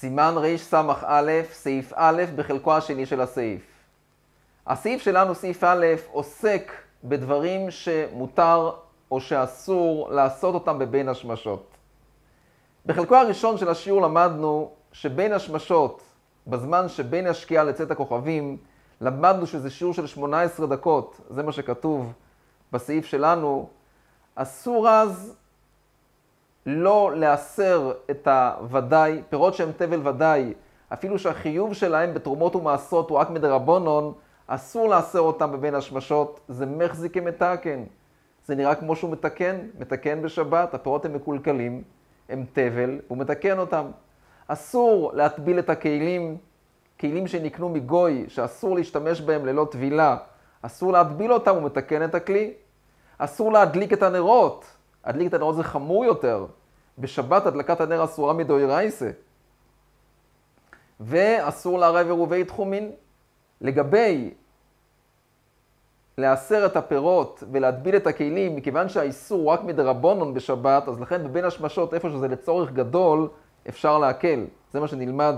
סימן רס"א, סעיף א', בחלקו השני של הסעיף. הסעיף שלנו, סעיף א', עוסק בדברים שמותר או שאסור לעשות אותם בבין השמשות. בחלקו הראשון של השיעור למדנו שבין השמשות, בזמן שבין השקיעה לצאת הכוכבים, למדנו שזה שיעור של 18 דקות, זה מה שכתוב בסעיף שלנו. אסור אז לא לאסר את הוודאי, פירות שהם תבל ודאי, אפילו שהחיוב שלהם בתרומות ומעשות הוא רק מדרבונון, אסור לאסר אותם בבין השמשות, זה מחזיקי מתקן. זה נראה כמו שהוא מתקן בשבת, הפירות הם מקולקלים, הם תבל, הוא מתקן אותם. אסור להטביל את הכלים, כלים שנקנו מגוי, שאסור להשתמש בהם ללא טבילה, אסור להטביל אותם, הוא מתקן את הכלי. אסור להדליק את הנרות, להדליק את הנרות זה חמור יותר. בשבת הדלקת הנר אסורה מדאורייתא. ואסור לערב עירובי תחומין. לגבי לאסר את הפירות ולהטביל את הכלים, מכיוון שהאיסור רק מדרבנן בשבת, אז לכן בבין השמשות, איפה שזה לצורך גדול, אפשר להקל. זה מה שנלמד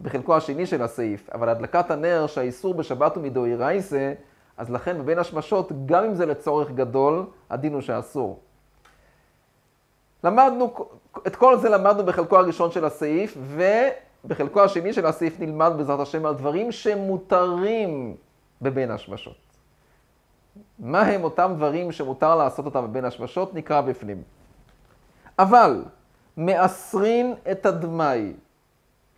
בחלקו השני של הסעיף. אבל הדלקת הנר שהאיסור בשבת הוא מדאורייתא, אז לכן בבין השמשות, גם אם זה לצורך גדול, הדין הוא שאסור. למדנו, את כל זה למדנו בחלקו הראשון של הסעיף, ובחלקו השני של הסעיף נלמד בעזרת השם על דברים שמותרים בבין השמשות. מה הם אותם דברים שמותר לעשות אותם בבין השמשות? נקרא בפנים. אבל, מאסרין את הדמאי.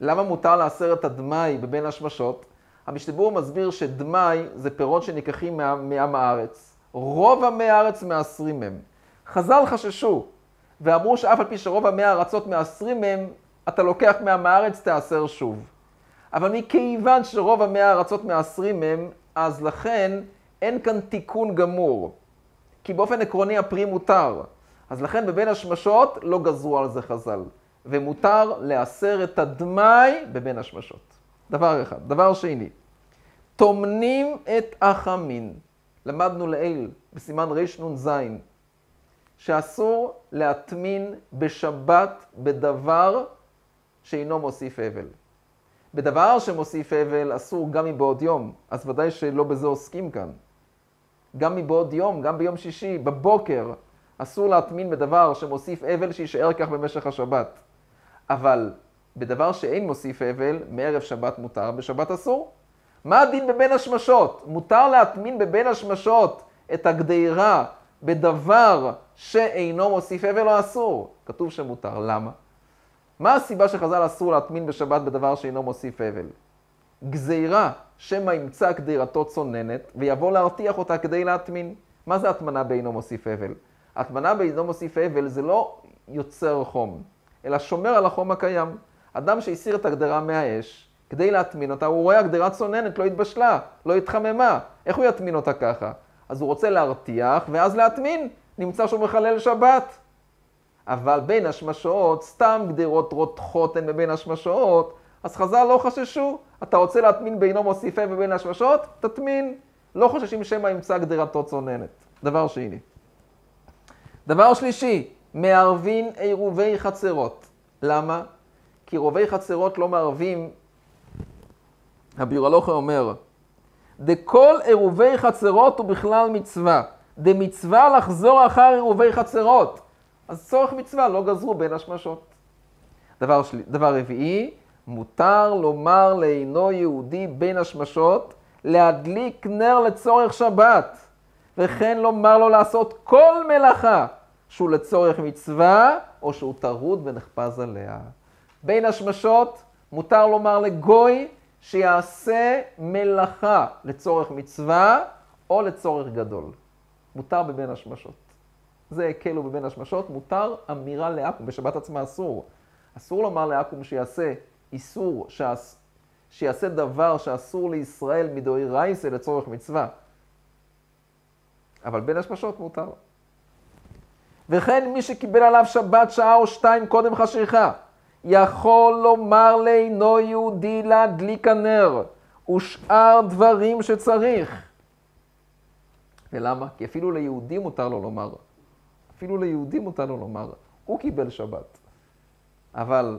למה מותר לאסר את הדמאי בבין השמשות? המשתבור מסביר שדמאי זה פירות שניקחים מעם הארץ. רוב עמי הארץ מאסרים מהם. חז"ל חששו ואמרו שאף על פי שרוב עמי הארצות מאסרים מהם, אתה לוקח מעם הארץ תאסר שוב. אבל מכיוון שרוב עמי הארצות מאסרים מהם, אז לכן אין כאן תיקון גמור. כי באופן עקרוני הפרי מותר. אז לכן בבין השמשות לא גזרו על זה חז"ל. ומותר לאסר את הדמאי בבין השמשות. דבר אחד. דבר שני. תומנים את החמין. למדנו לעיל בסימן רנ"ז שאסור להטמין בשבת בדבר שאינו מוסיף הבל. בדבר שמוסיף הבל אסור גם מבעוד יום, אז ודאי שלא בזה עוסקים כאן. גם מבעוד יום, גם ביום שישי, בבוקר, אסור להטמין בדבר שמוסיף הבל שישאר כך במשך השבת. אבל בדבר שאין מוסיף הבל, מערב שבת מותר, בשבת אסור. מה הדין בבין השמשות? מותר להטמין בבין השמשות את הגדירה בדבר שאינו מוסיף הבל או אסור. כתוב שמותר, למה? מה הסיבה שחז"ל אסור להטמין בשבת בדבר שאינו מוסיף הבל? גזירה שמא ימצא גדירתו צוננת ויבוא להרתיח אותה כדי להטמין. מה זה הטמנה באינו מוסיף הבל? הטמנה באינו מוסיף הבל זה לא יוצר חום, אלא שומר על החום הקיים. אדם שהסיר את הגדרה מהאש, כדי להטמין אותה, הוא רואה הגדרה צוננת, לא התבשלה, לא התחממה. איך הוא יטמין אותה ככה? אז הוא רוצה להרתיח, ואז להטמין. נמצא שהוא מחלל שבת. אבל בין השמשות, סתם גדרות רותחות הן בבין השמשות, אז חז"ל לא חששו. אתה רוצה להטמין בינו מוסיפה ובין השמשות? תטמין. לא חוששים שמא ימצא גדרתו צוננת. דבר שני. דבר שלישי, מערבין עירובי חצרות. למה? כי רובי חצרות לא מערבים. הביאור הלוכה אומר, דכל עירובי חצרות הוא בכלל מצווה. דמצווה לחזור אחר עירובי חצרות. אז צורך מצווה, לא גזרו בין השמשות. דבר רביעי, מותר לומר לאינו יהודי בין השמשות, להדליק נר לצורך שבת. וכן לומר לו לעשות כל מלאכה, שהוא לצורך מצווה, או שהוא טרוד ונחפז עליה. בין השמשות מותר לומר לגוי שיעשה מלאכה לצורך מצווה או לצורך גדול. מותר בבין השמשות. זה הקלו בבין השמשות. מותר אמירה לעקום. בשבת עצמה אסור. אסור לומר לעקום שיעשה איסור, שיעשה דבר שאסור לישראל מדאורייתא לצורך מצווה. אבל בין השמשות מותר. וכן מי שקיבל עליו שבת שעה או שתיים קודם חשיכה, יכול לומר לאינו יהודי להדליק הנר ושאר דברים שצריך. ולמה? כי אפילו ליהודי מותר לו לומר. אפילו ליהודי מותר לו לומר. הוא קיבל שבת. אבל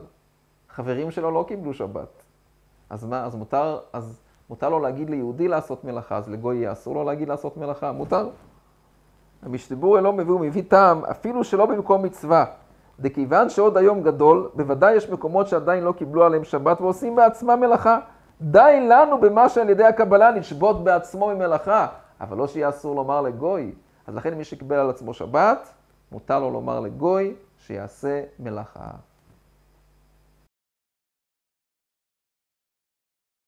חברים שלו לא קיבלו שבת. אז מה, אז מותר לו להגיד ליהודי לעשות מלאכה, אז לגוי אסור לו להגיד לעשות מלאכה, מותר? המשתבר אלו מביא ומביא טעם, אפילו שלא במקום מצווה. דכיוון שעוד היום גדול, בוודאי יש מקומות שעדיין לא קיבלו עליהם שבת ועושים בעצמם מלאכה. די לנו במה שעל ידי הקבלה נשבות בעצמו ממלאכה, אבל לא שיהיה אסור לומר לגוי. אז לכן מי שקיבל על עצמו שבת, מותר לו לומר לגוי שיעשה מלאכה.